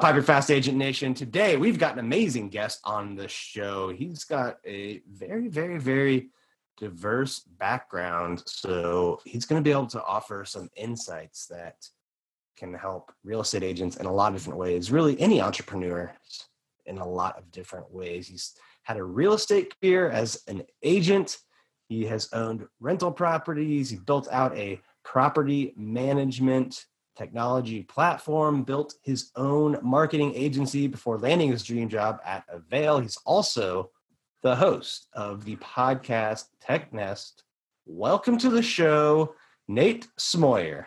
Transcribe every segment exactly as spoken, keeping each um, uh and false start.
HyperFast Agent Nation. Today, we've got an amazing guest on the show. He's got a very, very, very diverse background. So he's going to be able to offer some insights that can help real estate agents in a lot of different ways, really any entrepreneurs in a lot of different ways. He's had a real estate career as an agent. He has owned rental properties. He built out a property management technology platform, built his own marketing agency before landing his dream job at Avail. He's also the host of the podcast Tech Nest. Welcome to the show, Nate Smoyer.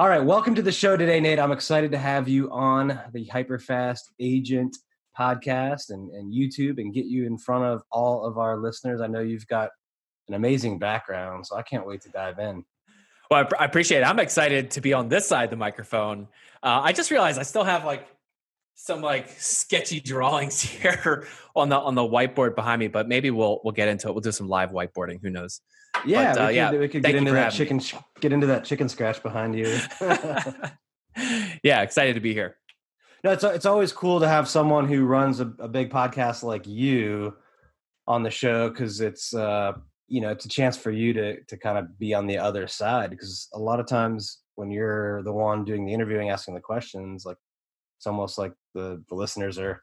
All right, welcome to the show today, Nate. I'm excited to have you on the HyperFast Agent Podcast and, and YouTube and get you in front of all of our listeners. I know you've got an amazing background, so I can't wait to dive in. Well, I, pr- I appreciate it. I'm excited to be on this side of the microphone. Uh, I just realized I still have like some like sketchy drawings here on the on the whiteboard behind me, but maybe we'll we'll get into it. We'll do some live whiteboarding. Who knows? Yeah, but, uh, we could, yeah, we could get into that chicken, me. get into that chicken scratch behind you. Yeah, excited to be here. No, it's it's always cool to have someone who runs a, a big podcast like you on the show, because it's uh, you know, it's a chance for you to to kind of be on the other side. Because a lot of times when you're the one doing the interviewing, asking the questions, like it's almost like the, the listeners are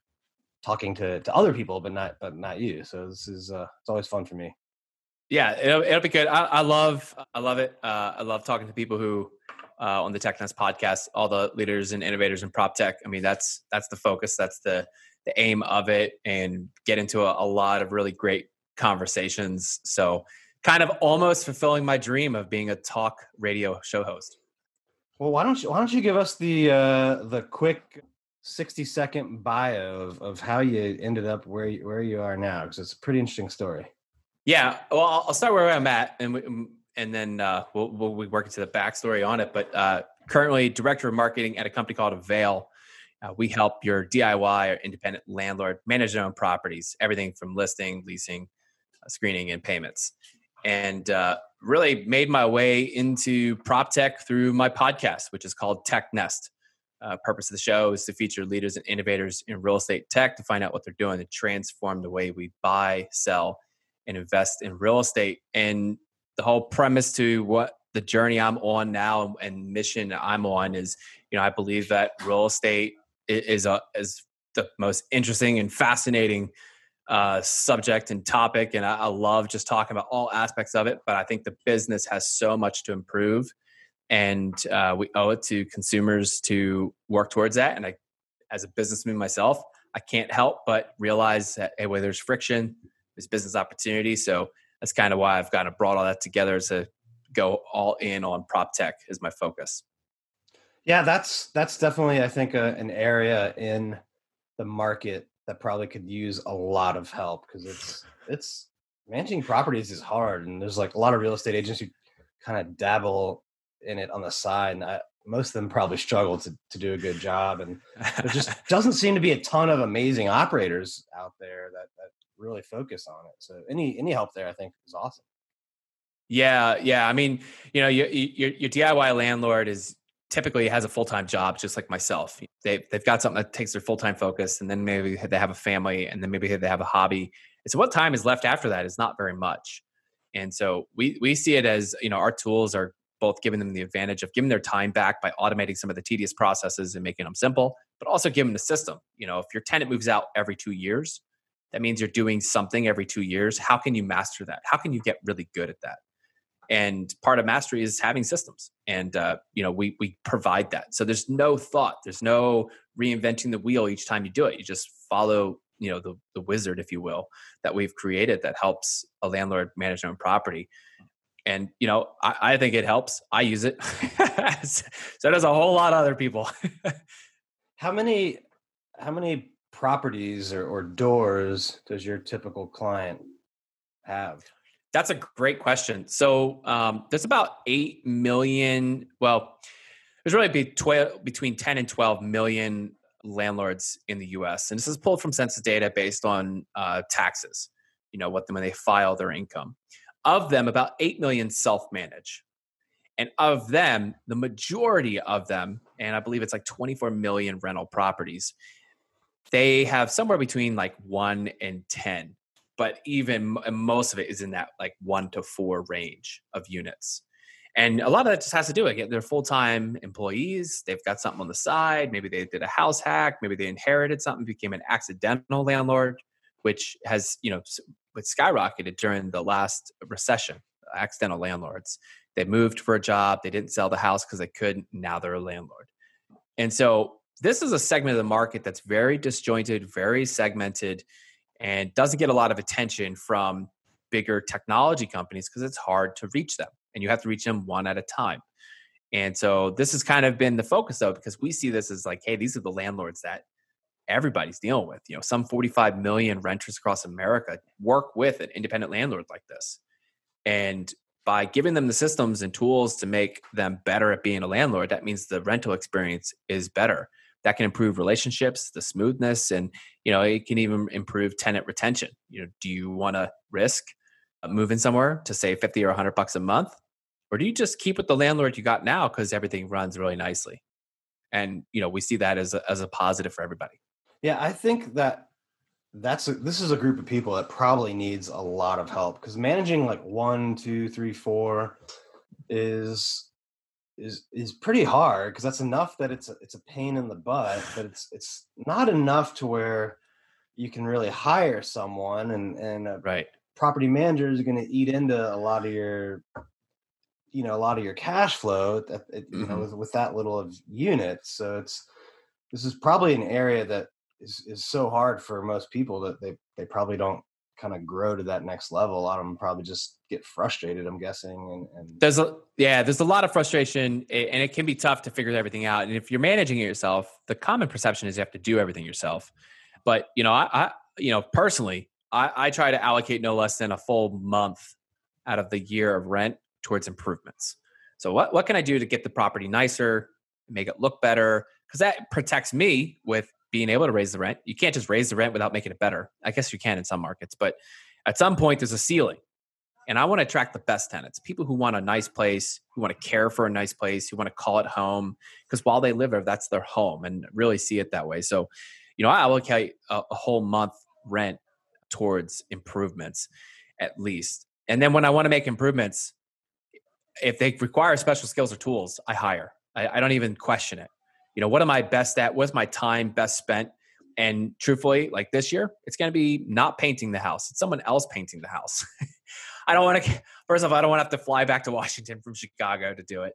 talking to to other people, but not but not you. So this is uh, it's always fun for me. Yeah, it'll, it'll be good. I, I love, I love it. Uh, I love talking to people who, uh, on the Tech Nest podcast, all the leaders and innovators in prop tech. I mean, that's that's the focus. That's the the aim of it, and get into a, a lot of really great conversations. So, kind of almost fulfilling my dream of being a talk radio show host. Well, why don't you why don't you give us the uh, the quick sixty second bio of, of how you ended up where you, where you are now? Because it's a pretty interesting story. Yeah, well, I'll start where I'm at, and we, and then uh, we'll we'll work into the backstory on it. But uh, currently, director of marketing at a company called Avail. Uh, we help your D I Y or independent landlord manage their own properties, everything from listing, leasing, uh, screening, and payments. And uh, really made my way into prop tech through my podcast, which is called Tech Nest. Uh, purpose of the show is to feature leaders and innovators in real estate tech to find out what they're doing to transform the way we buy, sell, and invest in real estate. And the whole premise to what the journey I'm on now and mission I'm on is, you know, I believe that real estate is a is the most interesting and fascinating uh, subject and topic. And I, I love just talking about all aspects of it. But I think the business has so much to improve, and uh, we owe it to consumers to work towards that. And I, as a businessman myself, I can't help but realize that, hey, where there's friction, this business opportunity. So that's kind of why I've kind of brought all that together to go all in on prop tech is my focus. Yeah, that's that's definitely, I think, a, an area in the market that probably could use a lot of help, because it's it's managing properties is hard, and there's like a lot of real estate agents who kind of dabble in it on the side, and I, most of them probably struggle to to do a good job, and there just doesn't seem to be a ton of amazing operators out there that that really focus on it. So any any help there, I think, is awesome. Yeah, yeah. I mean, you know, your your, your D I Y landlord is typically has a full time job, just like myself. They they've got something that takes their full time focus, and then maybe they have a family, and then maybe they have a hobby. And so, what time is left after that is not very much. And so, we we see it as, you know, our tools are both giving them the advantage of giving their time back by automating some of the tedious processes and making them simple, but also giving the system. You know, if your tenant moves out every two years. That means you're doing something every two years. How can you master that? How can you get really good at that? And part of mastery is having systems. And, uh, you know, we we provide that. So there's no thought. There's no reinventing the wheel each time you do it. You just follow, you know, the, the wizard, if you will, that we've created that helps a landlord manage their own property. And, you know, I, I think it helps. I use it. So does a whole lot of other people. How many, how many properties or, or doors does your typical client have? That's a great question. So um, there's about eight million. Well, there's really be tw- between ten and twelve million landlords in the U S. And this is pulled from census data based on uh, taxes, you know, what the, when they file their income. Of them, about eight million self-manage. And of them, the majority of them, and I believe it's like twenty-four million rental properties, they have somewhere between like one and ten. But even most of it is in that like one to four range of units. And a lot of that just has to do with they're full-time employees. They've got something on the side. Maybe they did a house hack. Maybe they inherited something, became an accidental landlord, which has, you know, which skyrocketed during the last recession, accidental landlords. They moved for a job. They didn't sell the house because they couldn't. Now they're a landlord. And so this is a segment of the market that's very disjointed, very segmented, and doesn't get a lot of attention from bigger technology companies because it's hard to reach them. And you have to reach them one at a time. And so this has kind of been the focus, though, because we see this as like, hey, these are the landlords that everybody's dealing with. You know, some forty-five million renters across America work with an independent landlord like this. And by giving them the systems and tools to make them better at being a landlord, that means the rental experience is better. That can improve relationships, the smoothness, and, you know, it can even improve tenant retention. You know, do you want to risk moving somewhere to save fifty or a hundred bucks a month? Or do you just keep with the landlord you got now because everything runs really nicely? And, you know, we see that as a, as a positive for everybody. Yeah, I think that that's a, this is a group of people that probably needs a lot of help, because managing like one, two, three, four is is is pretty hard, because that's enough that it's a, it's a pain in the butt, but it's it's not enough to where you can really hire someone, and and a right. property manager is going to eat into a lot of your you know a lot of your cash flow that, it, mm-hmm. you know with, with that little of units. So it's this is probably an area that is is so hard for most people that they they probably don't kind of grow to that next level. A lot of them probably just get frustrated, I'm guessing. And, and there's a, yeah, there's a lot of frustration, and it can be tough to figure everything out. And if you're managing it yourself, the common perception is you have to do everything yourself. But, you know, I, I you know, personally, I, I try to allocate no less than a full month out of the year of rent towards improvements. So what, what can I do to get the property nicer, make it look better? Because that protects me with being able to raise the rent. You can't just raise the rent without making it better. I guess you can in some markets, but at some point there's a ceiling. And I want to attract the best tenants, people who want a nice place, who want to care for a nice place, who want to call it home, because while they live there, that's their home, and really see it that way. So, you know, I allocate a, a whole month rent towards improvements at least. And then when I want to make improvements, if they require special skills or tools, I hire. I, I don't even question it. You know, what am I best at? What's my time best spent? And truthfully, like this year, it's going to be not painting the house. It's someone else painting the house. I don't want to, first of all, I don't want to have to fly back to Washington from Chicago to do it.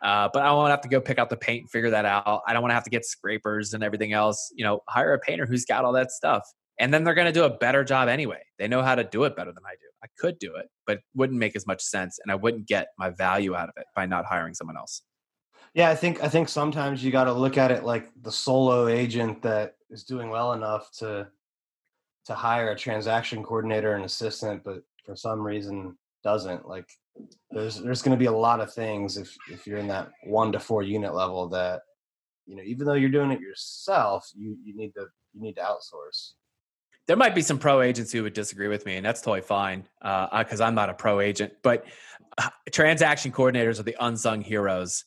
Uh, but I don't want to have to go pick out the paint and figure that out. I don't want to have to get scrapers and everything else. You know, hire a painter who's got all that stuff. And then they're going to do a better job anyway. They know how to do it better than I do. I could do it, but it wouldn't make as much sense. And I wouldn't get my value out of it by not hiring someone else. Yeah, I think I think sometimes you got to look at it like the solo agent that is doing well enough to to hire a transaction coordinator and assistant, but for some reason doesn't. Like there's there's going to be a lot of things if if you're in that one to four unit level that, you know, even though you're doing it yourself, you you need to you need to outsource. There might be some pro agents who would disagree with me, and that's totally fine, because uh, I'm not a pro agent. But uh, transaction coordinators are the unsung heroes.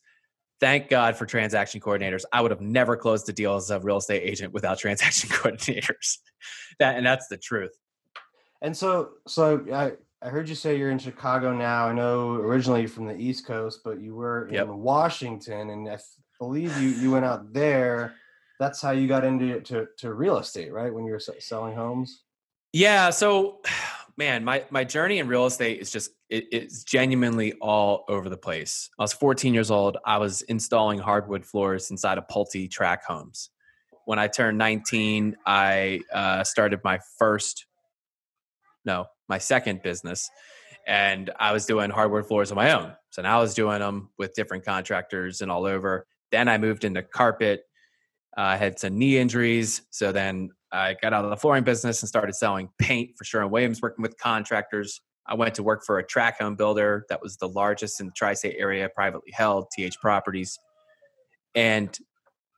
Thank God for transaction coordinators. I would have never closed a deal as a real estate agent without transaction coordinators. That, and that's the truth. And so, so I, I heard you say you're in Chicago now. I know originally from the East Coast, but you were in yep. Washington, and I believe you, you went out there. That's how you got into to, to real estate, right? When you were selling homes. Yeah. So man, my, my journey in real estate is just, it, it's genuinely all over the place. I was fourteen years old. I was installing hardwood floors inside of Pulte tract homes. When I turned nineteen, I uh, started my first, no, my second business. and I was doing hardwood floors on my own. So now I was doing them with different contractors and all over. Then I moved into carpet. Uh, I had some knee injuries. So then I got out of the flooring business and started selling paint for Sherwin-Williams, working with contractors. I went to work for a tract home builder that was the largest in the tri-state area, privately held, T H Properties. And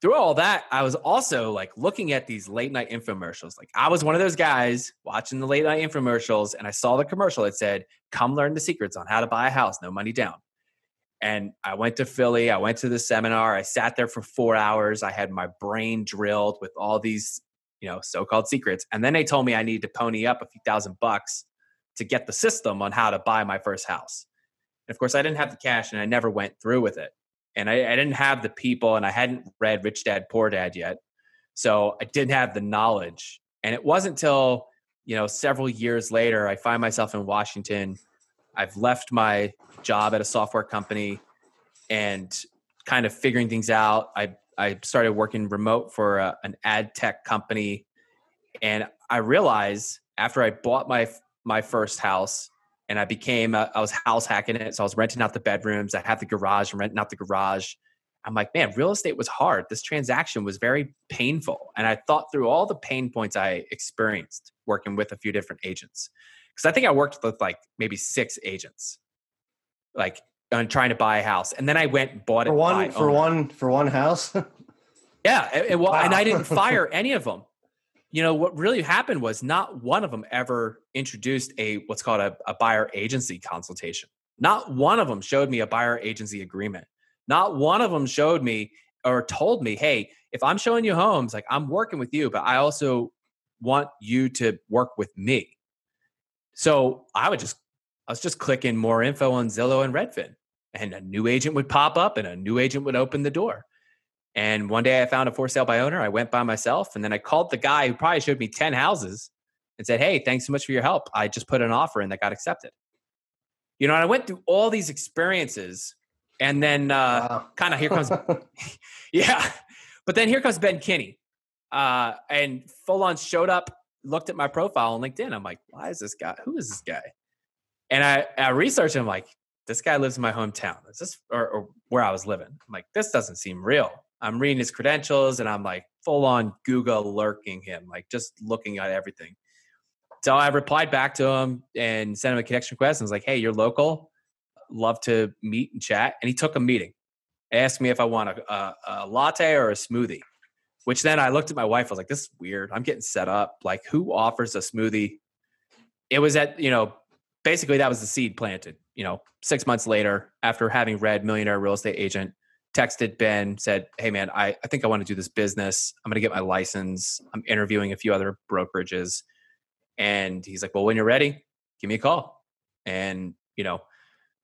through all that, I was also like looking at these late night infomercials. Like I was one of those guys watching the late night infomercials, and I saw the commercial that said, come learn the secrets on how to buy a house, no money down. And I went to Philly. I went to the seminar. I sat there for four hours. I had my brain drilled with all these, you know, so-called secrets. And then they told me I needed to pony up a few thousand bucks to get the system on how to buy my first house. And of course, I didn't have the cash and I never went through with it. And I, I didn't have the people and I hadn't read Rich Dad, Poor Dad yet. So I didn't have the knowledge. And it wasn't till, you know, several years later, I find myself in Washington. I've left my job at a software company and kind of figuring things out. I, I started working remote for a, an ad tech company. And I realized after I bought my my first house and I became, a, I was house hacking it. So I was renting out the bedrooms. I had the garage and renting out the garage. I'm like, man, real estate was hard. This transaction was very painful. And I thought through all the pain points I experienced working with a few different agents. Cause I think I worked with like maybe six agents, like on trying to buy a house. And then I went and bought it. For one, for one, for one house. Yeah. It, it, well, wow. And I didn't fire any of them. You know, what really happened was not one of them ever introduced a what's called a, a buyer agency consultation. Not one of them showed me a buyer agency agreement. Not one of them showed me or told me, hey, if I'm showing you homes, like I'm working with you, but I also want you to work with me. So I would just, I was just clicking more info on Zillow and Redfin, and a new agent would pop up and a new agent would open the door. And one day I found a for sale by owner. I went by myself, and then I called the guy who probably showed me ten houses and said, hey, thanks so much for your help. I just put an offer in that got accepted. You know, and I went through all these experiences, and then uh, wow. kind of here comes, yeah. But then here comes Ben Kinney, uh, and full on showed up, looked at my profile on LinkedIn. I'm like, why is this guy? Who is this guy? And I, I researched him like, this guy lives in my hometown. Is this or, or where I was living? I'm like, this doesn't seem real. I'm reading his credentials and I'm like full on Google lurking him, like just looking at everything. So I replied back to him and sent him a connection request. And was like, hey, you're local. Love to meet and chat. And he took a meeting. Asked me if I want a, a, a latte or a smoothie, which then I looked at my wife. I was like, this is weird. I'm getting set up. Like who offers a smoothie? It was at, you know, basically that was the seed planted, you know, six months later after having read Millionaire Real Estate Agent. Texted Ben, said, hey man, I, I think I want to do this business. I'm going to get my license. I'm interviewing a few other brokerages. And he's like, well, when you're ready, give me a call. And, you know,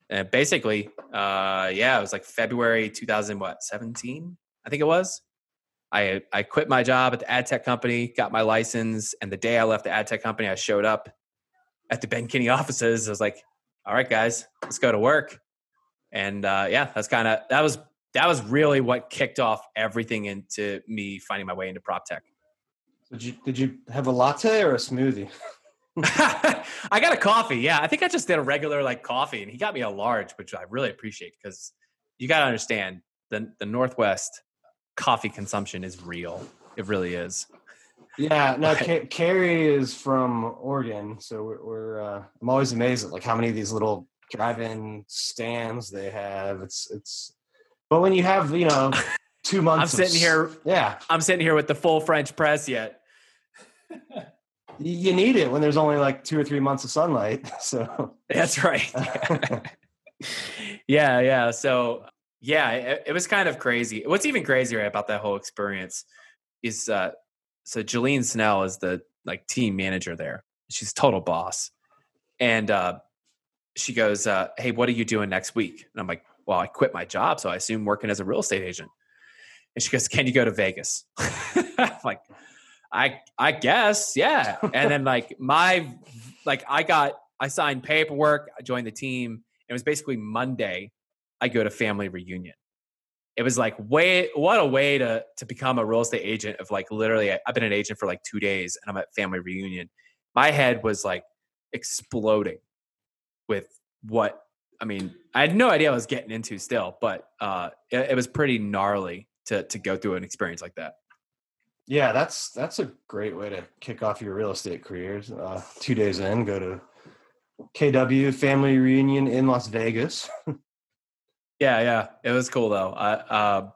and basically, uh, yeah, it was like February two thousand seventeen, I think it was. I, I quit my job at the ad tech company, got my license. And the day I left the ad tech company, I showed up at the Ben Kinney offices. I was like, all right, guys, let's go to work. And uh, yeah, that's kind of, that was That was really what kicked off everything into me finding my way into prop tech. Did you, did you have a latte or a smoothie? I got a coffee. Yeah. I think I just did a regular like coffee, and he got me a large, which I really appreciate because you got to understand the, the Northwest coffee consumption is real. It really is. Yeah. No, K- Carrie is from Oregon. So we're, we're uh, I'm always amazed at like how many of these little drive-in stands they have. It's, it's, But when you have, you know, two months. I'm sitting here. Yeah. I'm sitting here with the full French press yet. You need it when there's only like two or three months of sunlight. So that's right. Yeah. yeah. Yeah. So yeah, it, it was kind of crazy. What's even crazier about that whole experience is, uh, so Jalene Snell is the like team manager there. She's total boss. And, uh, she goes, uh, hey, what are you doing next week? And I'm like, well, I quit my job, so I assume working as a real estate agent. And she goes, can you go to Vegas? I'm like, I I guess, yeah. And then like my, like I got, I signed paperwork, I joined the team. It was basically Monday, I go to family reunion. It was like, way, what a way to to become a real estate agent of like, literally, I've been an agent for like two days and I'm at family reunion. My head was like exploding with what, I mean, I had no idea what I was getting into still, but uh, it, it was pretty gnarly to to go through an experience like that. Yeah, that's that's a great way to kick off your real estate careers. Uh, two days in, go to K W family reunion in Las Vegas. Yeah, yeah, it was cool though. I uh,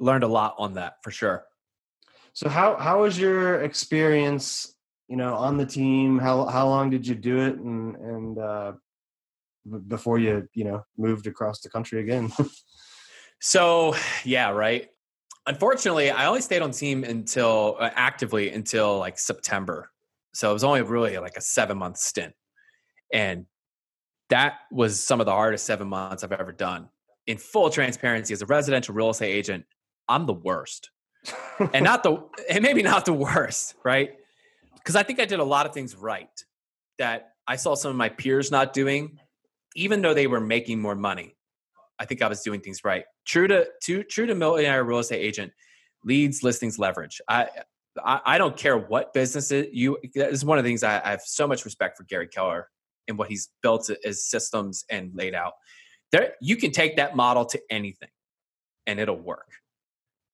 learned a lot on that for sure. So how how was your experience, you know, on the team? How how long did you do it, and and uh, before you you know moved across the country again? So yeah, right. Unfortunately, I only stayed on team until uh, actively until like September. So it was only really like a seven month stint. And that was some of the hardest seven months I've ever done. In full transparency, as a residential real estate agent, I'm the worst. and not the, and maybe not the worst, right? Because I think I did a lot of things right that I saw some of my peers not doing, even though they were making more money. I think I was doing things right. True to, to true to Millionaire Real Estate Agent, leads, listings, leverage. I I, I don't care what business it, you, that is one of the things I, I have so much respect for Gary Keller and what he's built as systems and laid out. There, you can take that model to anything and it'll work.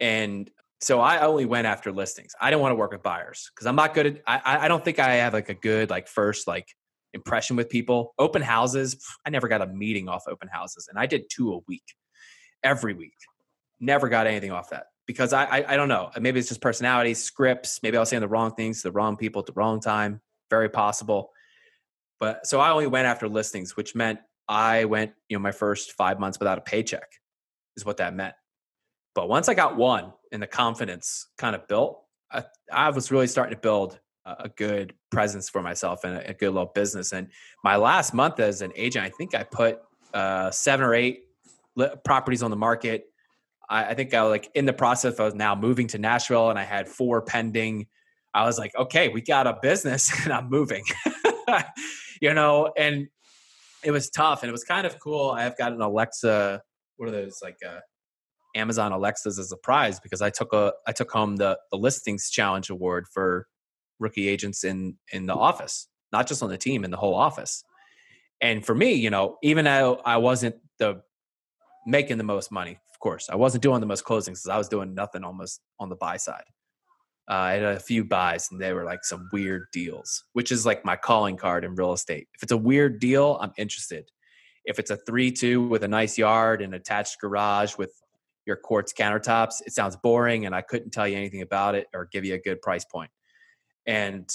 And so I only went after listings. I didn't want to work with buyers because I'm not good at, I, I don't think I have like a good, like first, like impression with people. Open houses, I never got a meeting off open houses. And I did two a week, every week. Never got anything off that because I, I, I don't know. Maybe it's just personality, scripts. Maybe I was saying the wrong things to the wrong people at the wrong time. Very possible. But so I only went after listings, which meant I went, you know, my first five months without a paycheck is what that meant. But once I got one and the confidence kind of built, I, I was really starting to build a, a good presence for myself and a, a good little business. And my last month as an agent, I think I put uh, seven or eight li- properties on the market. I, I think I was like in the process. I was now moving to Nashville and I had four pending. I was like, okay, we got a business and I'm moving. You know, and it was tough and it was kind of cool. I've got an Alexa, what are those like uh, Amazon Alexas as a prize because I took a I took home the, the listings challenge award for rookie agents in in the office, not just on the team, in the whole office. And for me, you know, even though I wasn't the making the most money, of course, I wasn't doing the most closings because I was doing nothing almost on the buy side. Uh, I had a few buys and they were like some weird deals, which is like my calling card in real estate. If it's a weird deal, I'm interested. If it's a three two with a nice yard and attached garage with your quartz countertops, it sounds boring and I couldn't tell you anything about it or give you a good price point. And,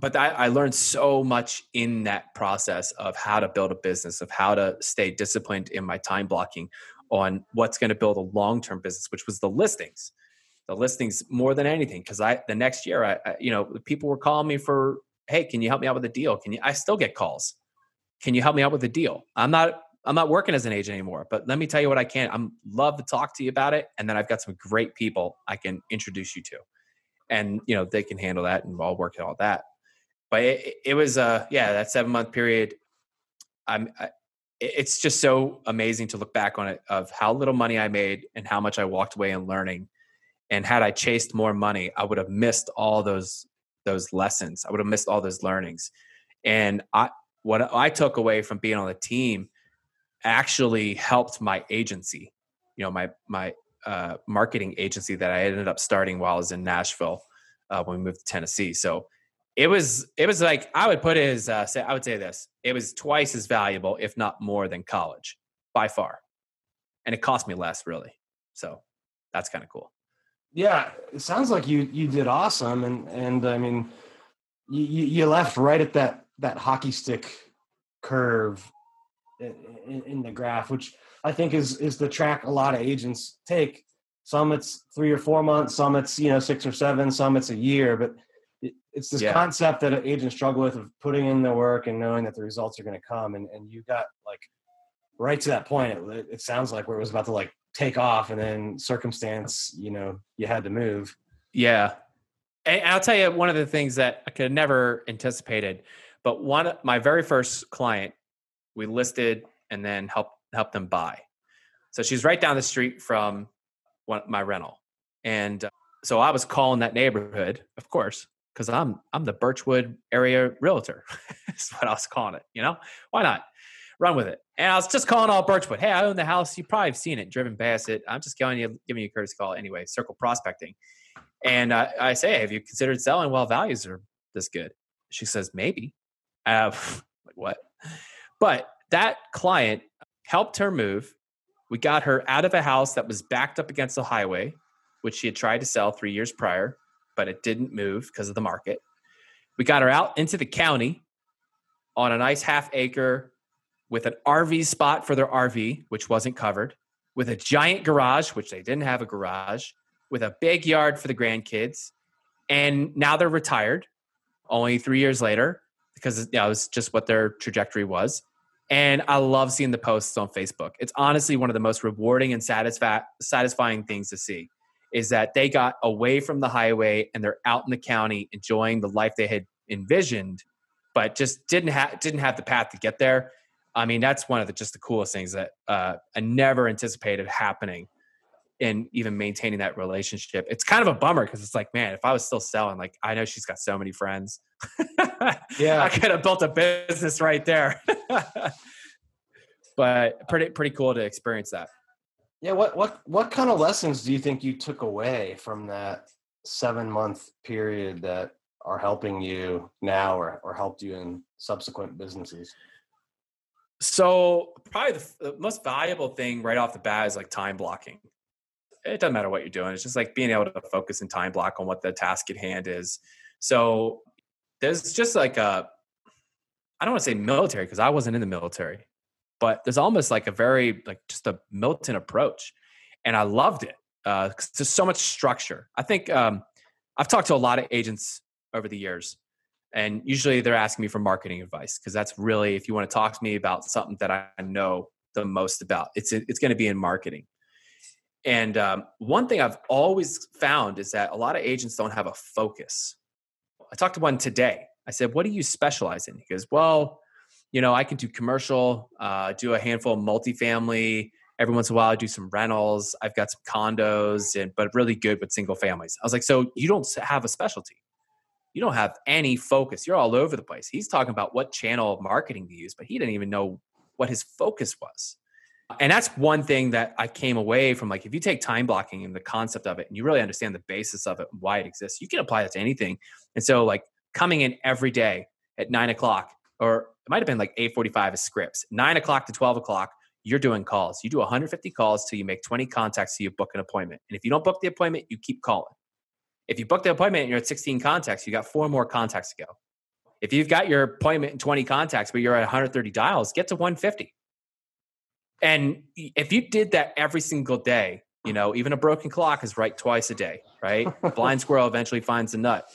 but I, I learned so much in that process of how to build a business, of how to stay disciplined in my time blocking on what's going to build a long-term business, which was the listings. The listings more than anything. Cause I, the next year I, I, you know, people were calling me for, hey, can you help me out with a deal? Can you, I still get calls. Can you help me out with a deal? I'm not, I'm not working as an agent anymore, but let me tell you what I can. I'm love to talk to you about it. And then I've got some great people I can introduce you to and, you know, they can handle that and I'll work at all that. But it, it was a, uh, yeah, that seven month period. I'm, I, it's just so amazing to look back on it of how little money I made and how much I walked away in learning. And had I chased more money, I would have missed all those those lessons. I would have missed all those learnings. And I what I took away from being on the team actually helped my agency, you know, my my uh, marketing agency that I ended up starting while I was in Nashville uh, when we moved to Tennessee. So it was it was like I would put it as uh, say I would say this: it was twice as valuable, if not more, than college by far, and it cost me less really. So that's kind of cool. Yeah, it sounds like you you did awesome, and and I mean, you you left right at that that hockey stick curve in, in the graph, which I think is is the track a lot of agents take. Some it's three or four months, some it's you know six or seven, some it's a year. But it, it's this yeah. concept that agents struggle with of putting in the work and knowing that the results are going to come. And and you got like right to that point. It, it sounds like where it was about to like. Take off and then circumstance, you know, you had to move. Yeah. And I'll tell you one of the things that I could have never anticipated, but one, my very first client, we listed and then helped, helped them buy. So she's right down the street from one, my rental. And so I was calling that neighborhood, of course, cause I'm, I'm the Birchwood area realtor. That's what I was calling it. You know, why not? run with it. And I was just calling all Birchwood. Hey, I own the house. You probably have seen it, driven past it. I'm just giving you, giving you a courtesy call anyway, circle prospecting. And uh, I say, have you considered selling while values are this good? She says, maybe. Uh, like what? But that client helped her move. We got her out of a house that was backed up against the highway, which she had tried to sell three years prior, but it didn't move because of the market. We got her out into the county on a nice half acre with an R V spot for their R V, which wasn't covered, with a giant garage, which they didn't have a garage, with a big yard for the grandkids. And now they're retired only three years later because that was just what their trajectory was. And I love seeing the posts on Facebook. It's honestly one of the most rewarding and satisfi- satisfying things to see is that they got away from the highway and they're out in the county enjoying the life they had envisioned, but just didn't have didn't have the path to get there. I mean, that's one of the just the coolest things that uh, I never anticipated happening and even maintaining that relationship. It's kind of a bummer because it's like, man, if I was still selling, like I know she's got so many friends. Yeah, I could have built a business right there. But pretty pretty cool to experience that. Yeah, what what what kind of lessons do you think you took away from that seven month period that are helping you now or, or helped you in subsequent businesses? So probably the, the most valuable thing right off the bat is like time blocking. It doesn't matter what you're doing. It's just like being able to focus and time block on what the task at hand is. So there's just like a, I don't want to say military because I wasn't in the military, but there's almost like a very, like just a militant approach. And I loved it uh, because there's so much structure. I think um, I've talked to a lot of agents over the years and usually they're asking me for marketing advice because that's really, if you want to talk to me about something that I know the most about, it's it's going to be in marketing. And um, one thing I've always found is that a lot of agents don't have a focus. I talked to one today. I said, what do you specialize in? He goes, well, you know, I can do commercial, uh, do a handful of multifamily. Every once in a while, I do some rentals. I've got some condos, and but really good with single families. I was like, so you don't have a specialty. You don't have any focus. You're all over the place. He's talking about what channel of marketing to use, but he didn't even know what his focus was. And that's one thing that I came away from. Like, if you take time blocking and the concept of it, and you really understand the basis of it and why it exists, you can apply that to anything. And so, like, coming in every day at nine o'clock, or it might have been like eight forty-five as scripts, nine o'clock to twelve o'clock, you're doing calls. You do one hundred fifty calls till you make twenty contacts till you book an appointment. And if you don't book the appointment, you keep calling. If you book the appointment and you're at sixteen contacts, you got four more contacts to go. If you've got your appointment in twenty contacts, but you're at one hundred thirty dials, get to one fifty. And if you did that every single day, you know, even a broken clock is right twice a day, right? Blind squirrel eventually finds a nut.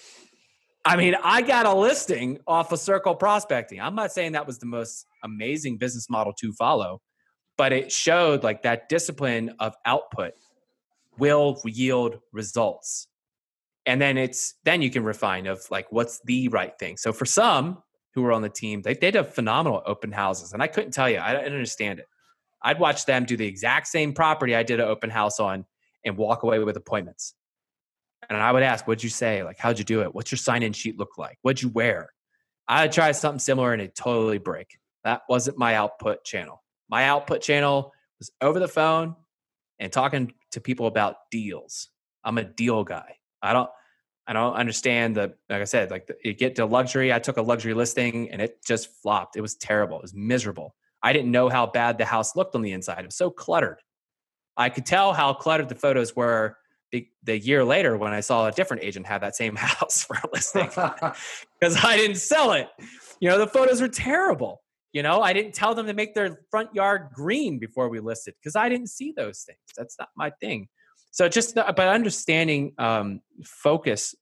I mean, I got a listing off of circle prospecting. I'm not saying that was the most amazing business model to follow, but it showed like that discipline of output will yield results. And then it's, then you can refine of like, what's the right thing. So for some who were on the team, they, they did phenomenal open houses. And I couldn't tell you, I didn't understand it. I'd watch them do the exact same property I did an open house on and walk away with appointments. And I would ask, what'd you say? Like, how'd you do it? What's your sign-in sheet look like? What'd you wear? I'd try something similar and it'd totally break. That wasn't my output channel. My output channel was over the phone and talking to people about deals. I'm a deal guy. I don't, I don't understand the, like I said, like the, you get to luxury. I took a luxury listing and it just flopped. It was terrible. It was miserable. I didn't know how bad the house looked on the inside. It was so cluttered. I could tell how cluttered the photos were the, the year later when I saw a different agent have that same house for a listing because I didn't sell it. You know, the photos were terrible. You know, I didn't tell them to make their front yard green before we listed because I didn't see those things. That's not my thing. So just but understanding um, focus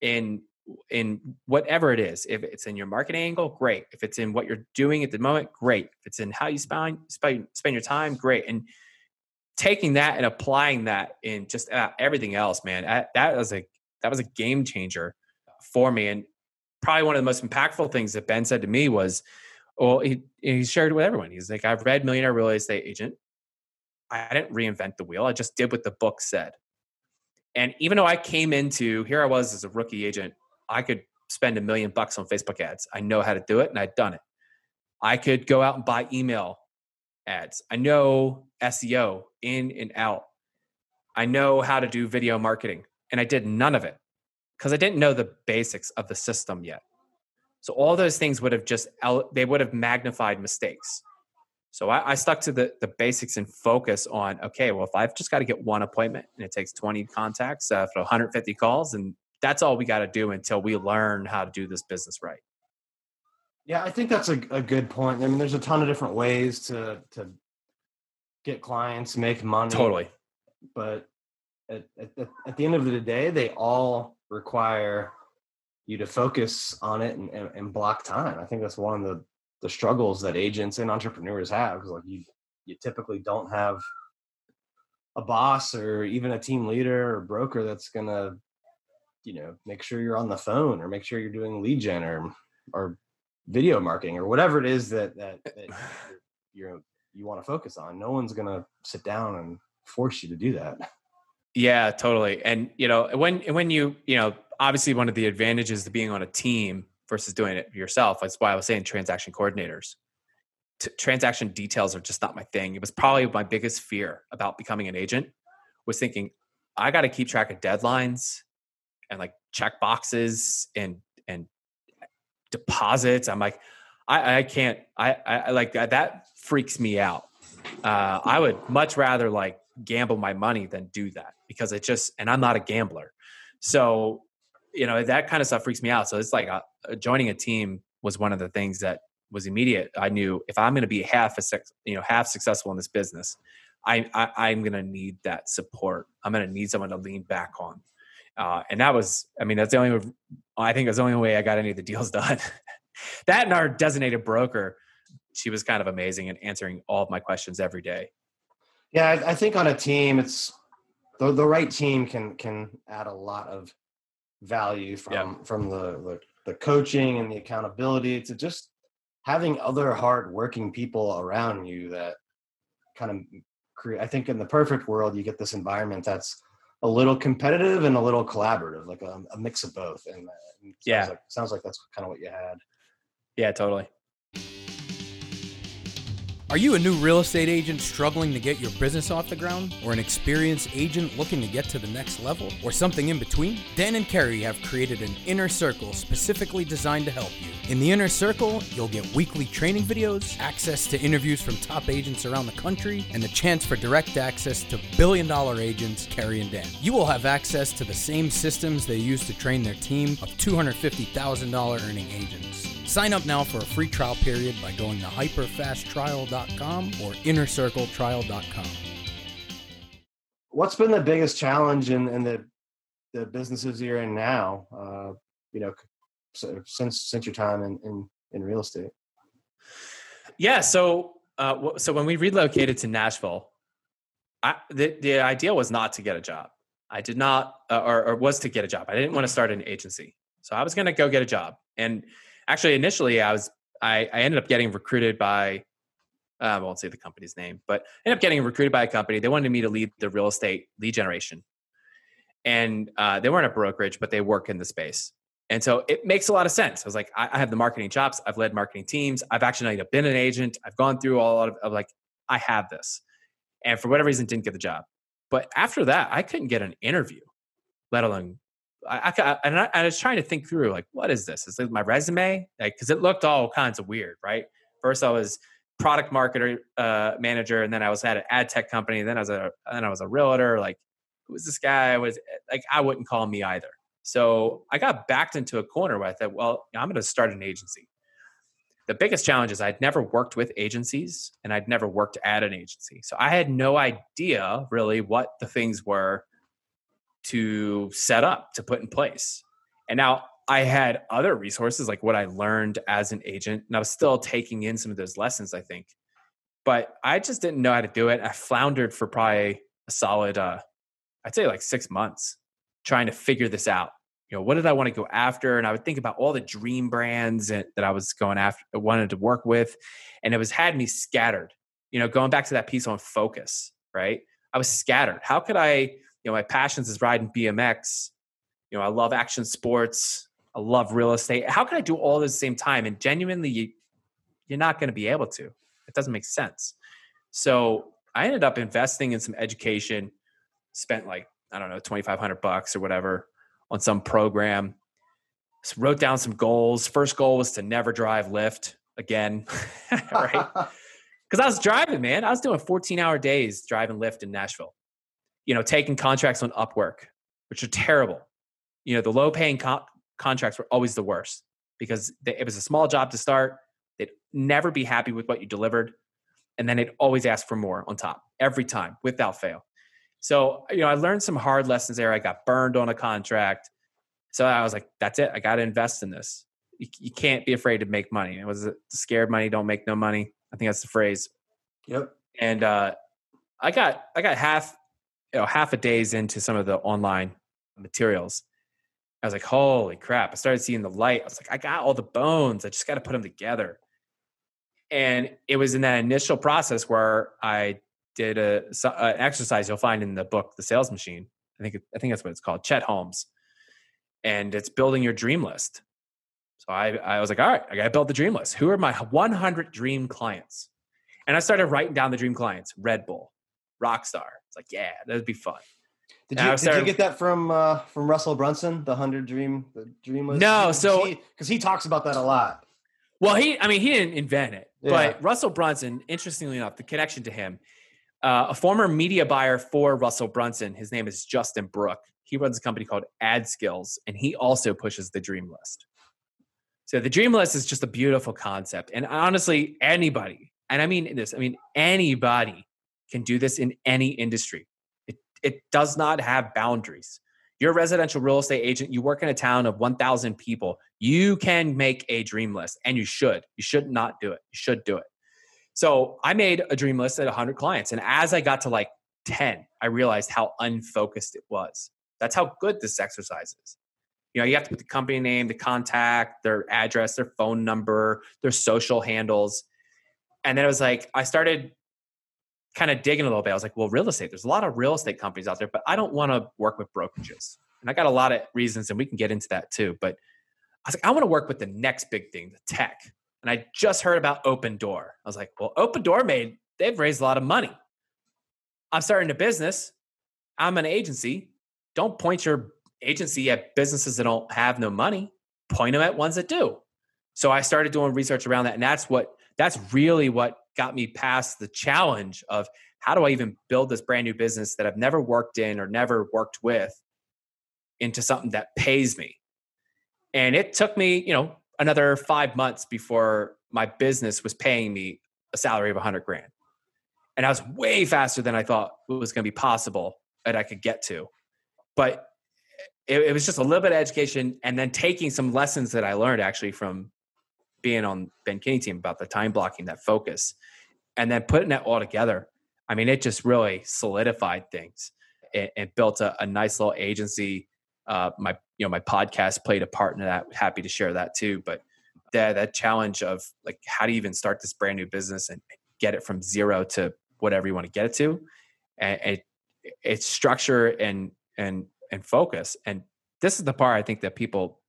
in in whatever it is, if it's in your market angle, great. If it's in what you're doing at the moment, great. If it's in how you spend, spend, spend your time, great. And taking that and applying that in just uh, everything else, man, I, that was a, that was a game changer for me. And probably one of the most impactful things that Ben said to me was, well, he, he shared with everyone. He's like, I've read Millionaire Real Estate Agent. I didn't reinvent the wheel. I just did what the book said. And even though I came into, here I was as a rookie agent, I could spend a million bucks on Facebook ads. I know how to do it and I'd done it. I could go out and buy email ads. I know S E O in and out. I know how to do video marketing. And I did none of it because I didn't know the basics of the system yet. So all those things would have just, they would have magnified mistakes. So I, I stuck to the, the basics and focus on, okay, well, if I've just got to get one appointment and it takes twenty contacts, uh, for one hundred fifty calls, and that's all we got to do until we learn how to do this business right. Yeah, I think that's a, a good point. I mean, there's a ton of different ways to to get clients, make money. Totally. But at, at, the, at the end of the day, they all require you to focus on it and, and, and block time. I think that's one of the, the struggles that agents and entrepreneurs have, because like you, you typically don't have a boss or even a team leader or broker that's going to, you know, make sure you're on the phone or make sure you're doing lead gen or, or video marketing or whatever it is that, that, that you're, you want to focus on. No one's going to sit down and force you to do that. Yeah, totally. And, you know, when, when you, you know, obviously one of the advantages to being on a team versus doing it yourself, that's why I was saying transaction coordinators, T- transaction details are just not my thing. It was probably my biggest fear about becoming an agent, was thinking I got to keep track of deadlines and like check boxes and, and deposits. I'm like, I, I can't, I, I like that, that freaks me out. Uh, I would much rather like gamble my money than do that, because it just, and I'm not a gambler. So, you know, that kind of stuff freaks me out. So it's like a, a joining a team was one of the things that was immediate. I knew if I'm going to be half a sec, you know, half successful in this business, I, I I'm going to need that support. I'm going to need someone to lean back on. Uh, and that was, I mean, that's the only, I think that's the only way I got any of the deals done. That and our designated broker, she was kind of amazing and answering all of my questions every day. Yeah. I, I think on a team, it's the, the right team can, can add a lot of value from, yeah. from the, the, the coaching and the accountability to just having other hard working people around you that kind of create, I think in the perfect world, you get this environment that's a little competitive and a little collaborative, like a, a mix of both. And uh, yeah, sounds like, sounds like that's kind of what you had. Yeah, totally. Are you a new real estate agent struggling to get your business off the ground, or an experienced agent looking to get to the next level, or something in between? Dan and Kerry have created an inner circle specifically designed to help you. In the inner circle, you'll get weekly training videos, access to interviews from top agents around the country, and the chance for direct access to billion-dollar agents Kerry and Dan. You will have access to the same systems they use to train their team of two hundred fifty thousand dollars earning agents. Sign up now for a free trial period by going to hyperfast trial dot com or inner circle trial dot com. What's been the biggest challenge in, in the, the businesses you're in now, uh, you know, so since since your time in, in, in real estate? Yeah, so uh, so when we relocated to Nashville, I, the, the idea was not to get a job. I did not, uh, or, or was to get a job. I didn't want to start an agency. So I was going to go get a job. And actually, initially, I was I, I ended up getting recruited by, uh, I won't say the company's name, but ended up getting recruited by a company. They wanted me to lead the real estate lead generation. And uh, they weren't a brokerage, but they work in the space. And so it makes a lot of sense. I was like, I, I have the marketing chops. I've led marketing teams. I've actually been an agent. I've gone through all of, of like, I have this. And for whatever reason, didn't get the job. But after that, I couldn't get an interview, let alone I, I, and I, I was trying to think through, like, what is this? Is it my resume? Like, because it looked all kinds of weird, right? First, I was product marketer uh, manager, and then I was at an ad tech company. And then I was a, then I was a realtor. Like, who is this guy? I was like, I wouldn't call me either. So I got backed into a corner where I thought, well, I'm going to start an agency. The biggest challenge is I'd never worked with agencies, and I'd never worked at an agency, so I had no idea really what the things were to set up, to put in place. And now I had other resources, like what I learned as an agent, and I was still taking in some of those lessons, I think, but I just didn't know how to do it. I floundered for probably a solid, uh, I'd say like six months trying to figure this out. You know, what did I want to go after? And I would think about all the dream brands that, that I was going after, wanted to work with. And it was, had me scattered, you know, going back to that piece on focus, right? I was scattered. How could I, you know, my passions is riding B M X. You know, I love action sports. I love real estate. How can I do all this at the same time? And genuinely, you, you're not going to be able to. It doesn't make sense. So I ended up investing in some education, spent like, I don't know, twenty-five hundred bucks or whatever on some program, just wrote down some goals. First goal was to never drive Lyft again, right? Because I was driving, man. I was doing fourteen hour days driving Lyft in Nashville, you know, taking contracts on Upwork, which are terrible. You know, the low paying co- contracts were always the worst because they, it was a small job to start. They'd never be happy with what you delivered. And then they'd always ask for more on top every time without fail. So, you know, I learned some hard lessons there. I got burned on a contract. So I was like, that's it. I got to invest in this. You, you can't be afraid to make money. It was scared money, don't make no money. I think that's the phrase. Yep. And uh, I got I got half you know, half a days into some of the online materials. I was like, holy crap. I started seeing the light. I was like, I got all the bones. I just got to put them together. And it was in that initial process where I did a, an exercise you'll find in the book, The Sales Machine. I think I think that's what it's called, Chet Holmes. And it's building your dream list. So I, I was like, all right, I got to build the dream list. Who are my one hundred dream clients? And I started writing down the dream clients, Red Bull, Rockstar. It's like, yeah, that'd be fun. Did you, started, did you get that from uh, from Russell Brunson, the one hundred dream, the dream list? No, so... Because he, he talks about that a lot. Well, he, I mean, he didn't invent it. Yeah. But Russell Brunson, interestingly enough, the connection to him, uh, a former media buyer for Russell Brunson, his name is Justin Brooke. He runs a company called Ad Skills, and he also pushes the dream list. So the dream list is just a beautiful concept. And honestly, anybody, and I mean this, I mean, anybody can do this in any industry. It, it does not have boundaries. You're a residential real estate agent. You work in a town of one thousand people. You can make a dream list, and you should. You should not do it. You should do it. So I made a dream list at one hundred clients. And as I got to like ten, I realized how unfocused it was. That's how good this exercise is. You know, you have to put the company name, the contact, their address, their phone number, their social handles. And then it was like, I started kind of digging a little bit. I was like, well, real estate, there's a lot of real estate companies out there, but I don't want to work with brokerages. And I got a lot of reasons, and we can get into that too. But I was like, I want to work with the next big thing, the tech. And I just heard about Open Door. I was like, well, Open Door made, they've raised a lot of money. I'm starting a business. I'm an agency. Don't point your agency at businesses that don't have no money. Point them at ones that do. So I started doing research around that. And that's what, that's really what got me past the challenge of how do I even build this brand new business that I've never worked in or never worked with into something that pays me. And it took me, you know, another five months before my business was paying me a salary of a hundred grand. And I was way faster than I thought it was going to be possible that I could get to. But it, it was just a little bit of education and then taking some lessons that I learned actually from being on Ben Kinney team about the time blocking, that focus, and then putting that all together. I mean, it just really solidified things and, and built a, a nice little agency. Uh, my, you know, my podcast played a part in that. Happy to share that too. But that, that challenge of like, how do you even start this brand new business and get it from zero to whatever you want to get it to? And it, it's structure and, and, and focus. And this is the part I think that people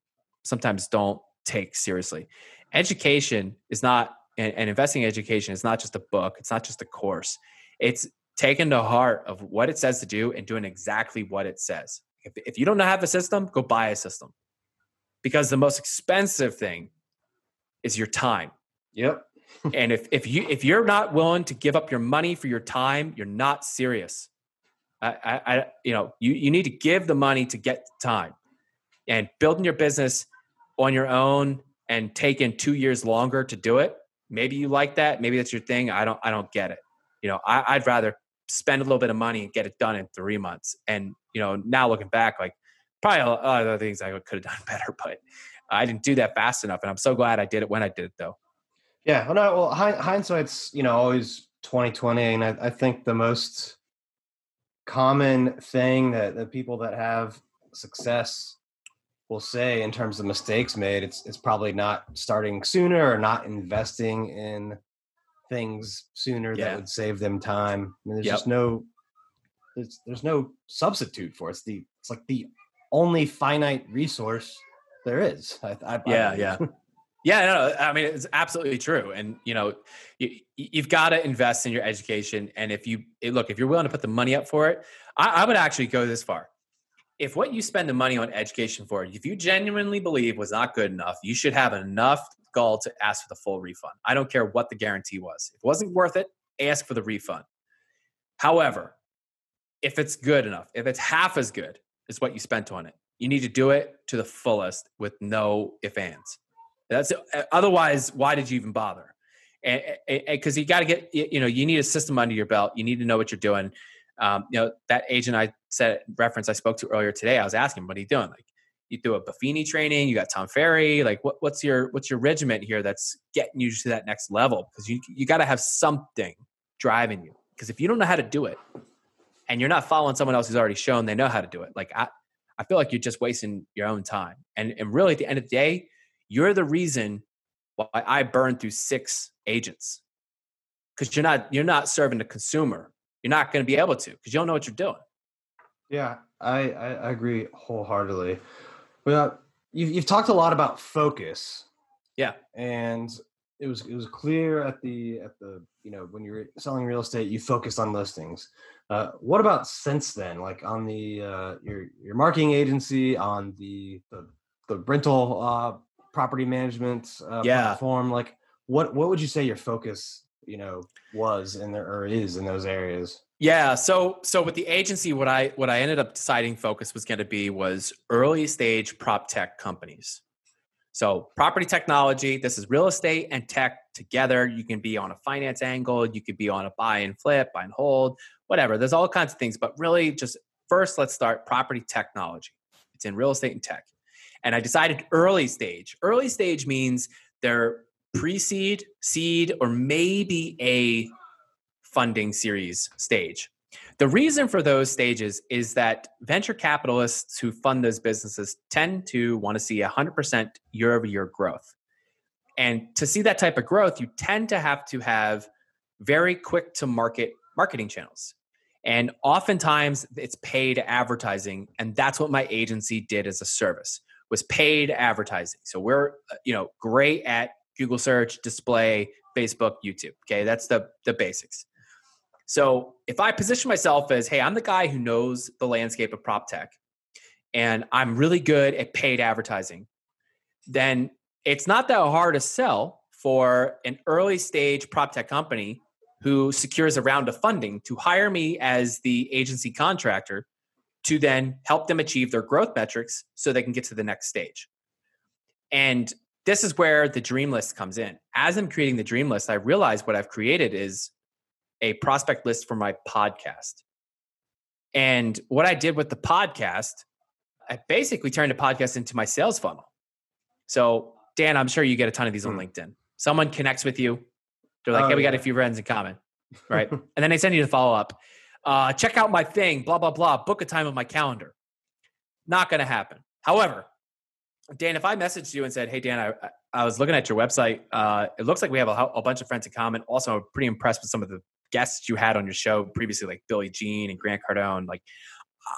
sometimes don't take seriously. Education is not, and, and investing in education is not just a book. It's not just a course. It's taking the heart of what it says to do and doing exactly what it says. If, if you don't have a system, go buy a system, because the most expensive thing is your time. Yep. And if, if you, if you're not willing to give up your money for your time, you're not serious. I, I, I you know, you, you need to give the money to get time, and building your business on your own and taking two years longer to do it. Maybe you like that. Maybe that's your thing. I don't, I don't get it. You know, I, I'd rather spend a little bit of money and get it done in three months. And, you know, now looking back, like probably a lot of things I could have done better, but I didn't do that fast enough. And I'm so glad I did it when I did it though. Yeah. Well, no, well, hindsight's, you know, always twenty twenty. And I, I think the most common thing that the people that have success will say in terms of mistakes made, it's it's probably not starting sooner or not investing in things sooner yeah. that would save them time. I mean, there's yep. just no, there's, there's no substitute for it. It's the, it's like the only finite resource there is. I, I, yeah. I, yeah. Yeah, no, I mean, it's absolutely true. And, you know, you, you've got to invest in your education. And if you look, if you're willing to put the money up for it, I, I would actually go this far. If what you spend the money on education for, if you genuinely believe was not good enough, you should have enough gall to ask for the full refund. I don't care what the guarantee was. If it wasn't worth it, ask for the refund. However, if it's good enough, if it's half as good as what you spent on it, you need to do it to the fullest with no ifs, ands. That's otherwise, why did you even bother? Because you got to get, you know, you need a system under your belt. You need to know what you're doing. Um, you know, that agent I said reference I spoke to earlier today, I was asking, what are you doing? Like, you do a Buffini training, you got Tom Ferry, like what, what's your, what's your regiment here that's getting you to that next level? Because you, you got to have something driving you. Because if you don't know how to do it and you're not following someone else who's already shown they know how to do it, like I, I feel like you're just wasting your own time. And, and really at the end of the day, you're the reason why I burned through six agents. Because you're not, you're not serving the consumer. You're not going to be able to because you don't know what you're doing. Yeah, I, I agree wholeheartedly. Well, you've, you've talked a lot about focus. Yeah, and it was it was clear at the at the you know when you're selling real estate, you focused on listings. Uh, what about since then? Like on the uh, your your marketing agency, on the the, the rental uh, property management uh, yeah. platform. Like what what would you say your focus you know was in there or is in those areas? Yeah. So, so with the agency, what I, what I ended up deciding focus was going to be was early stage prop tech companies. So property technology, this is real estate and tech together. You can be on a finance angle. You could be on a buy and flip, buy and hold, whatever. There's all kinds of things, but really just first, let's start property technology. It's in real estate and tech. And I decided early stage, early stage means they're pre-seed, seed, or maybe a funding series stage. The reason for those stages is that venture capitalists who fund those businesses tend to want to see one hundred percent year-over-year growth. And to see that type of growth, you tend to have to have very quick-to-market marketing channels. And oftentimes, it's paid advertising, and that's what my agency did as a service, was paid advertising. So we're, you know, great at Google search, display, Facebook, YouTube. Okay, that's the, the basics. So if I position myself as, hey, I'm the guy who knows the landscape of prop tech and I'm really good at paid advertising, then it's not that hard to sell for an early stage prop tech company who secures a round of funding to hire me as the agency contractor to then help them achieve their growth metrics so they can get to the next stage. And this is where the dream list comes in. As I'm creating the dream list, I realize what I've created is a prospect list for my podcast. And what I did with the podcast, I basically turned the podcast into my sales funnel. So Dan, I'm sure you get a ton of these on LinkedIn. Someone connects with you. They're like, oh, hey, we yeah. got a few friends in common, right? And then they send you the follow-up. Uh, check out my thing, blah, blah, blah. Book a time on my calendar. Not going to happen. However, Dan, if I messaged you and said, hey, Dan, I, I was looking at your website. Uh, it looks like we have a, a bunch of friends in common. Also, I'm pretty impressed with some of the guests you had on your show previously, like Billie Jean and Grant Cardone. Like,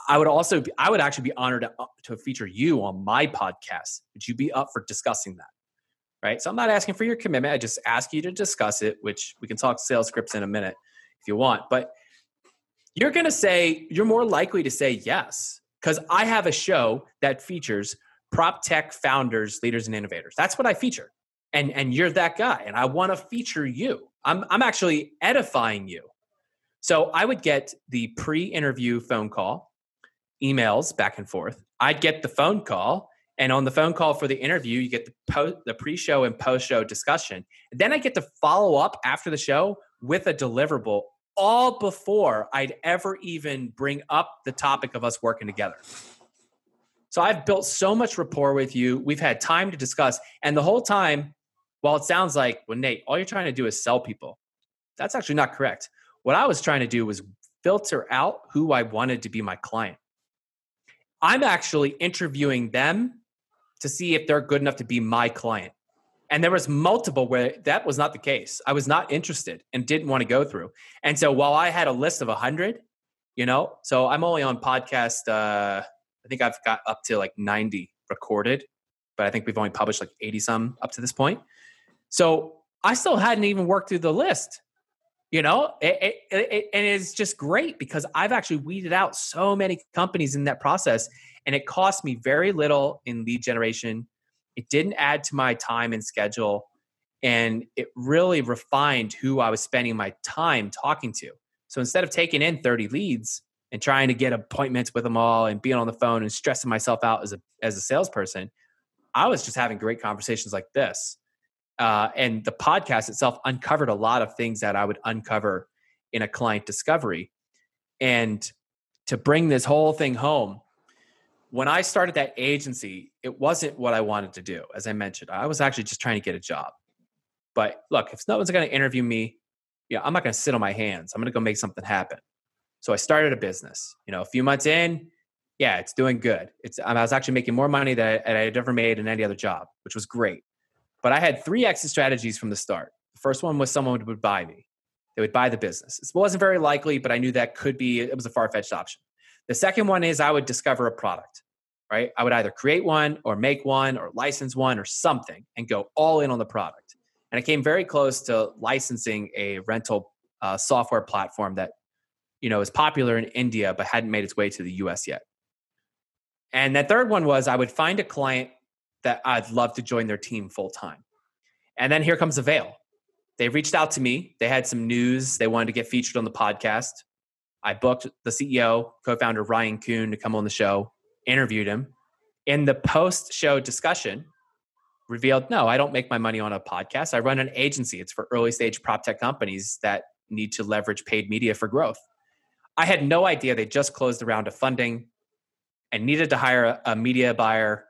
I would also, be, I would actually be honored to, to feature you on my podcast. Would you be up for discussing that? Right? So I'm not asking for your commitment. I just ask you to discuss it, which we can talk sales scripts in a minute if you want. But you're going to say, you're more likely to say yes, because I have a show that features prop tech founders, leaders, and innovators. That's what I feature. And, and you're that guy. And I want to feature you. I'm, I'm actually edifying you. So I would get the pre-interview phone call, emails back and forth. I'd get the phone call. And on the phone call for the interview, you get the, post, the pre-show and post-show discussion. And then I get to follow up after the show with a deliverable, all before I'd ever even bring up the topic of us working together. So I've built so much rapport with you. We've had time to discuss. And the whole time, while it sounds like, well, Nate, all you're trying to do is sell people. That's actually not correct. What I was trying to do was filter out who I wanted to be my client. I'm actually interviewing them to see if they're good enough to be my client. And there was multiple where that was not the case. I was not interested and didn't want to go through. And so while I had a list of one hundred, you know, so I'm only on podcast, uh, I think I've got up to like ninety recorded but I think we've only published like eighty some up to this point. So I still hadn't even worked through the list, you know, it, it, it, and it's just great because I've actually weeded out so many companies in that process, and it cost me very little in lead generation. It didn't add to my time and schedule, and it really refined who I was spending my time talking to. So instead of taking in thirty leads and trying to get appointments with them all and being on the phone and stressing myself out as a as a salesperson, I was just having great conversations like this. Uh, and the podcast itself uncovered a lot of things that I would uncover in a client discovery. And to bring this whole thing home, when I started that agency, it wasn't what I wanted to do. As I mentioned, I was actually just trying to get a job. But look, if no one's going to interview me, yeah, I'm not going to sit on my hands. I'm going to go make something happen. So I started a business. You know, a few months in, yeah, it's doing good. It's I was actually making more money than I, than I had ever made in any other job, which was great. But I had three exit strategies from the start. The first one was someone would buy me. They would buy the business. It wasn't very likely, but I knew that could be, it was a far-fetched option. The second one is I would discover a product, right? I would either create one or make one or license one or something and go all in on the product. And I came very close to licensing a rental uh, software platform that, you know, is popular in India, but hadn't made its way to the U S yet. And that third one was I would find a client that I'd love to join their team full time. And then here comes Avail. They reached out to me. They had some news. They wanted to get featured on the podcast. I booked the C E O, co-founder Ryan Coon to come on the show, interviewed him. In the post-show discussion, revealed, no, I don't make my money on a podcast. I run an agency. It's for early stage prop tech companies that need to leverage paid media for growth. I had no idea they just closed a round of funding and needed to hire a, a media buyer.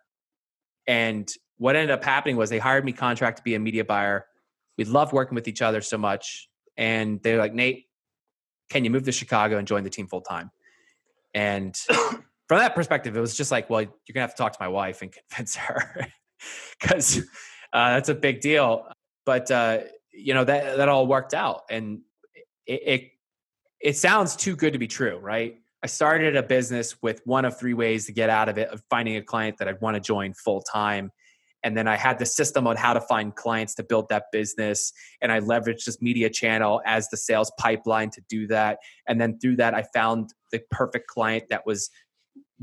And what ended up happening was they hired me contract to be a media buyer. We loved working with each other so much. And they're like, Nate, can you move to Chicago and join the team full time? And from that perspective, it was just like, well, you're going to have to talk to my wife and convince her because uh, that's a big deal. But, uh, you know, that, that all worked out. And it, it, it sounds too good to be true, right? I started a business with one of three ways to get out of it, of finding a client that I'd want to join full time. And then I had the system on how to find clients to build that business. And I leveraged this media channel as the sales pipeline to do that. And then through that, I found the perfect client that was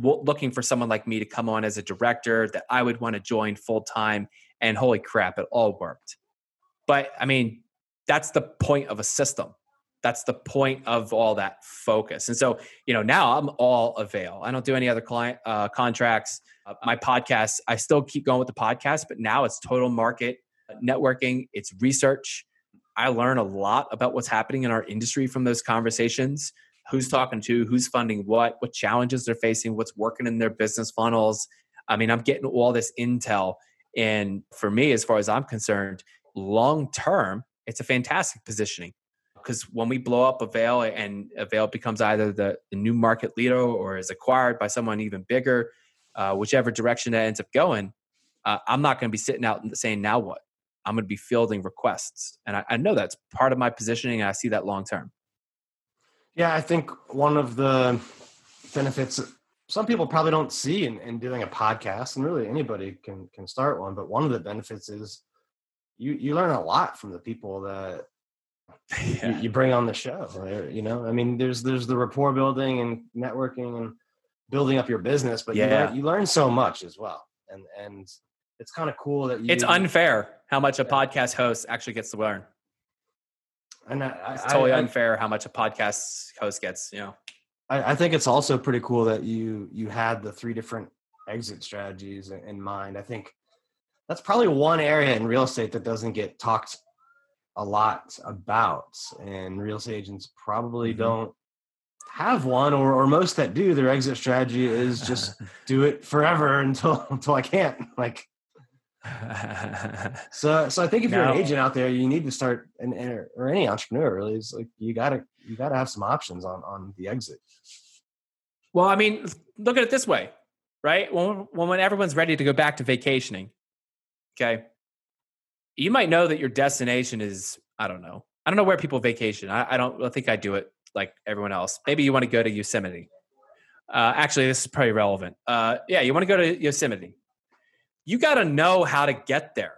w- looking for someone like me to come on as a director that I would want to join full time. And holy crap, it all worked. But I mean, that's the point of a system. That's the point of all that focus. And so, you know, now I'm all Avail. I don't do any other client uh, contracts. Uh, my podcast, I still keep going with the podcast, but now it's total market networking. It's research. I learn a lot about what's happening in our industry from those conversations, who's talking to, who's funding what, what challenges they're facing, what's working in their business funnels. I mean, I'm getting all this intel. And for me, as far as I'm concerned, long-term, it's a fantastic positioning. Because when we blow up Avail and Avail becomes either the, the new market leader or is acquired by someone even bigger, uh, whichever direction that ends up going, uh, I'm not going to be sitting out and saying, now what? I'm going to be fielding requests. And I, I know that's part of my positioning, and I see that long term. Yeah, I think one of the benefits some people probably don't see in, in doing a podcast, and really anybody can can start one, but one of the benefits is you you learn a lot from the people that Yeah. you bring on the show, right? You know, I mean, there's, there's the rapport building and networking and building up your business, but yeah. you, learn, you learn so much as well. And, and it's kind of cool that you, it's unfair how much a podcast host actually gets to learn. And I, I, it's totally I, I, unfair how much a podcast host gets, you know, I, I think it's also pretty cool that you, you had the three different exit strategies in mind. I think that's probably one area in real estate that doesn't get talked a lot about, and real estate agents probably mm-hmm. don't have one, or, or most that do, their exit strategy is just do it forever until until I can't. Like, so so I think if no. you're an agent out there, you need to start, and or any entrepreneur really is like you gotta you gotta have some options on on the exit. Well, I mean, look at it this way, right? When when everyone's ready to go back to vacationing, okay. You might know that your destination is, I don't know. I don't know where people vacation. I, I don't I think I do it like everyone else. Maybe you want to go to Yosemite. Uh, actually, this is probably relevant. Uh, yeah, you want to go to Yosemite. you got to know how to get there.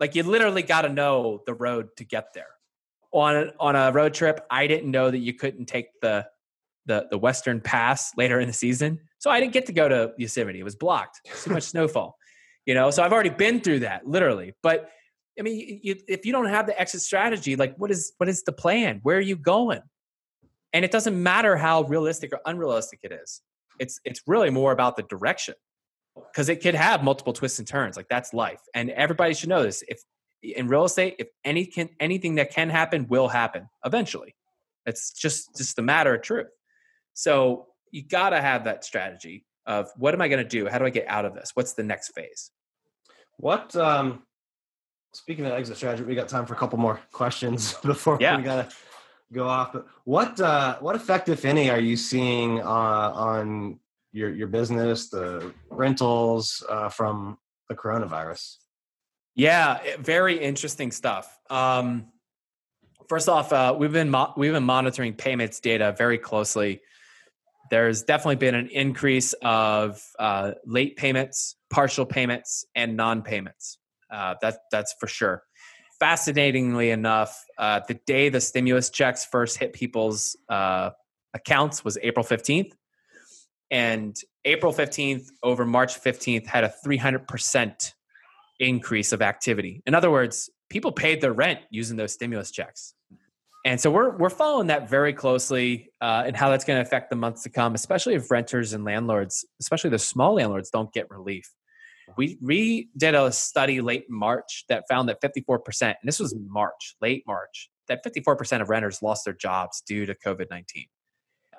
Like you literally got to know the road to get there. On on a road trip, I didn't know that you couldn't take the the the Western Pass later in the season. So I didn't get to go to Yosemite. It was blocked. Too much snowfall. You know, so I've already been through that, literally. But I mean, you, if you don't have the exit strategy, like what is what is the plan? Where are you going? And it doesn't matter how realistic or unrealistic it is. It's it's really more about the direction, because it could have multiple twists and turns. Like that's life, and everybody should know this. If in real estate, if any can, anything that can happen will happen eventually. It's just just the matter of truth. So you got to have that strategy of what am I going to do? How do I get out of this? What's the next phase? What, um, speaking of exit strategy, we got time for a couple more questions before yeah. we got to go off. But what, uh, what effect, if any, are you seeing uh, on your, your business, the rentals uh, from the coronavirus? Yeah, very interesting stuff. Um, first off, uh, we've been mo- we've been monitoring payments data very closely. There's definitely been an increase of uh, late payments, partial payments, and non-payments. Uh, that that's for sure. Fascinatingly enough, uh, the day the stimulus checks first hit people's uh, accounts was April fifteenth, and April fifteenth over March fifteenth had a three hundred percent increase of activity. In other words, people paid their rent using those stimulus checks. And so we're we're following that very closely uh, and how that's going to affect the months to come, especially if renters and landlords, especially the small landlords, don't get relief. We we did a study late March that found that fifty-four percent, and this was March, late March, that fifty-four percent of renters lost their jobs due to COVID nineteen.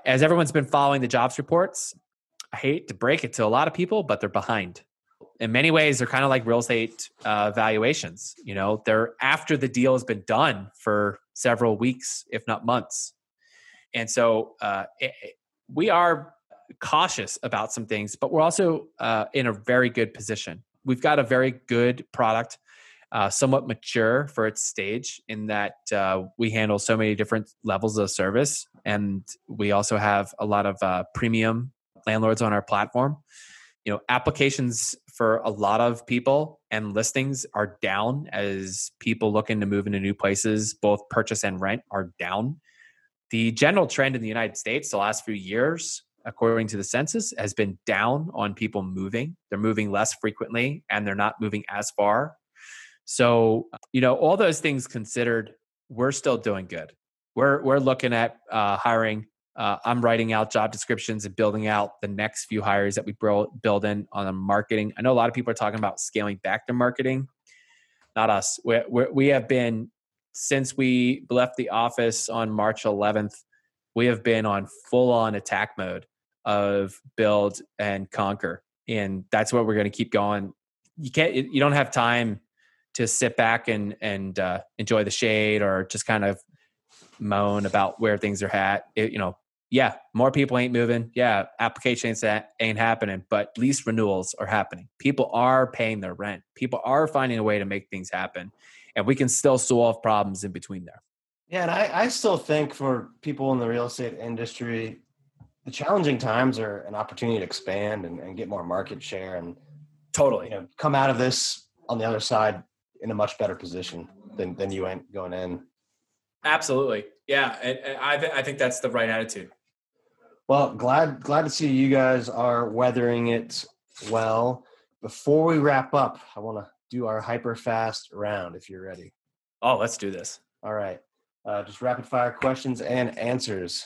As everyone's been following the jobs reports, I hate to break it to a lot of people, but they're behind. In many ways, they're kind of like real estate uh, valuations. You know, they're after the deal has been done for several weeks, if not months. And so uh, it, we are cautious about some things, but we're also uh, in a very good position. We've got a very good product, uh, somewhat mature for its stage in that uh, we handle so many different levels of service. And we also have a lot of uh, premium landlords on our platform. You know, applications for a lot of people and listings are down as people looking to move into new places, both purchase and rent are down. The general trend in the United States the last few years, according to the census, has been down on people moving. They're moving less frequently and they're not moving as far. So, you know, all those things considered, we're still doing good. We're we're looking at uh, hiring. Uh, I'm writing out job descriptions and building out the next few hires that we build in on the marketing. I know a lot of people are talking about scaling back their marketing. Not us. We're, we're, we have been, since we left the office on March eleventh, we have been on full-on attack mode of build and conquer. And that's what we're going to keep going. You can't. You don't have time to sit back and, and uh, enjoy the shade or just kind of moan about where things are at. It, you know, Yeah, more people ain't moving. Yeah, applications ain't happening, but lease renewals are happening. People are paying their rent. People are finding a way to make things happen. And we can still solve problems in between there. Yeah, and I, I still think for people in the real estate industry, the challenging times are an opportunity to expand and, and get more market share and totally you know, come out of this on the other side in a much better position than, than you went going in. Absolutely. Yeah, and, and I, I think that's the right attitude. Well, glad glad to see you guys are weathering it well. Before we wrap up, I want to do our hyper fast round if you're ready. Oh, let's do this. All right. Uh, just rapid fire questions and answers.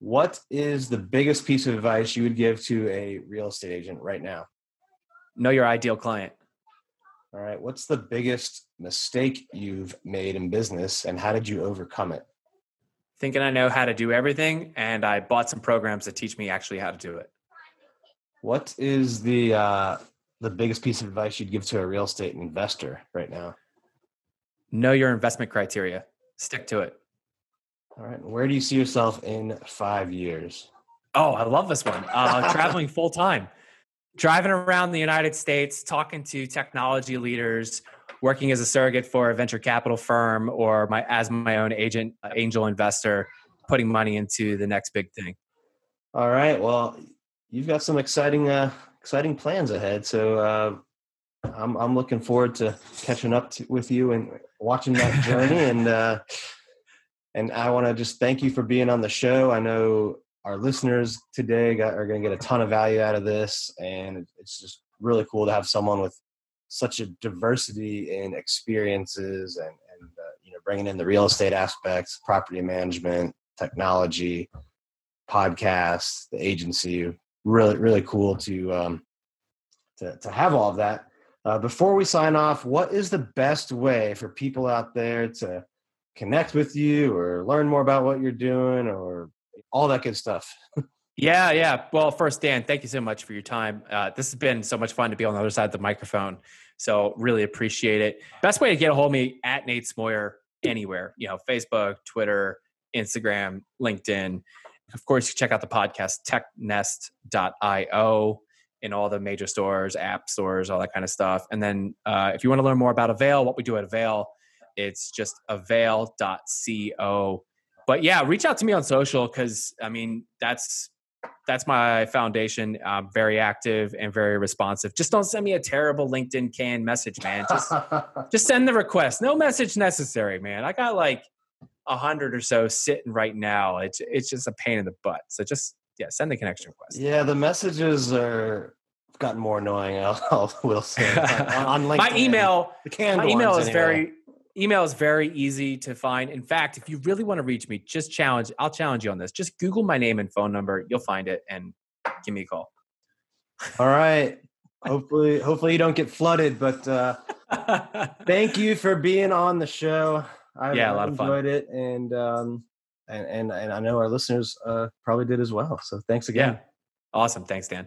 What is the biggest piece of advice you would give to a real estate agent right now? Know your ideal client. All right. What's the biggest mistake you've made in business and how did you overcome it? Thinking I know how to do everything, and I bought some programs that teach me actually how to do it. What is the uh, the biggest piece of advice you'd give to a real estate investor right now? Know your investment criteria. Stick to it. All right. Where do you see yourself in five years? Oh, I love this one. Uh, traveling full time, driving around the United States, talking to technology leaders, working as a surrogate for a venture capital firm or my as my own agent, angel investor, putting money into the next big thing. All right. Well, you've got some exciting, uh, exciting plans ahead. So uh, I'm I'm looking forward to catching up to, with you and watching that journey. and uh, and I want to just thank you for being on the show. I know our listeners today got, are going to get a ton of value out of this, and it's just really cool to have someone with such a diversity in experiences and, and uh, you know, bringing in the real estate aspects, property management, technology, podcasts, the agency. Really, really cool to um, to, to have all of that. Uh, before we sign off, what is the best way for people out there to connect with you or learn more about what you're doing or all that good stuff? Yeah, yeah. Well, first, Dan, thank you so much for your time. Uh, this has been so much fun to be on the other side of the microphone. So really appreciate it. Best way to get a hold of me, at Nate Smoyer, anywhere. You know, Facebook, Twitter, Instagram, LinkedIn. Of course, you check out the podcast, tech nest dot io, in all the major stores, app stores, all that kind of stuff. And then uh, if you want to learn more about Avail, what we do at Avail, it's just avail dot co. But yeah, reach out to me on social because, I mean, that's that's my foundation. I'm very active and very responsive. Just don't send me a terrible LinkedIn canned message, man. Just, just send the request. No message necessary, man. I got like a hundred or so sitting right now. It's it's just a pain in the butt. So just, yeah, send the connection request. Yeah, the messages are gotten more annoying, I will say. On, on LinkedIn, my email, the canned my email is anyway. very email is very easy to find. In fact, if you really want to reach me, just challenge. I'll challenge you on this. Just Google my name and phone number. You'll find it, and give me a call. All right. hopefully, hopefully you don't get flooded. But uh, thank you for being on the show. I've yeah, a lot enjoyed of fun. It, and um, and and and I know our listeners uh, probably did as well. So thanks again. Yeah. Awesome. Thanks, Dan.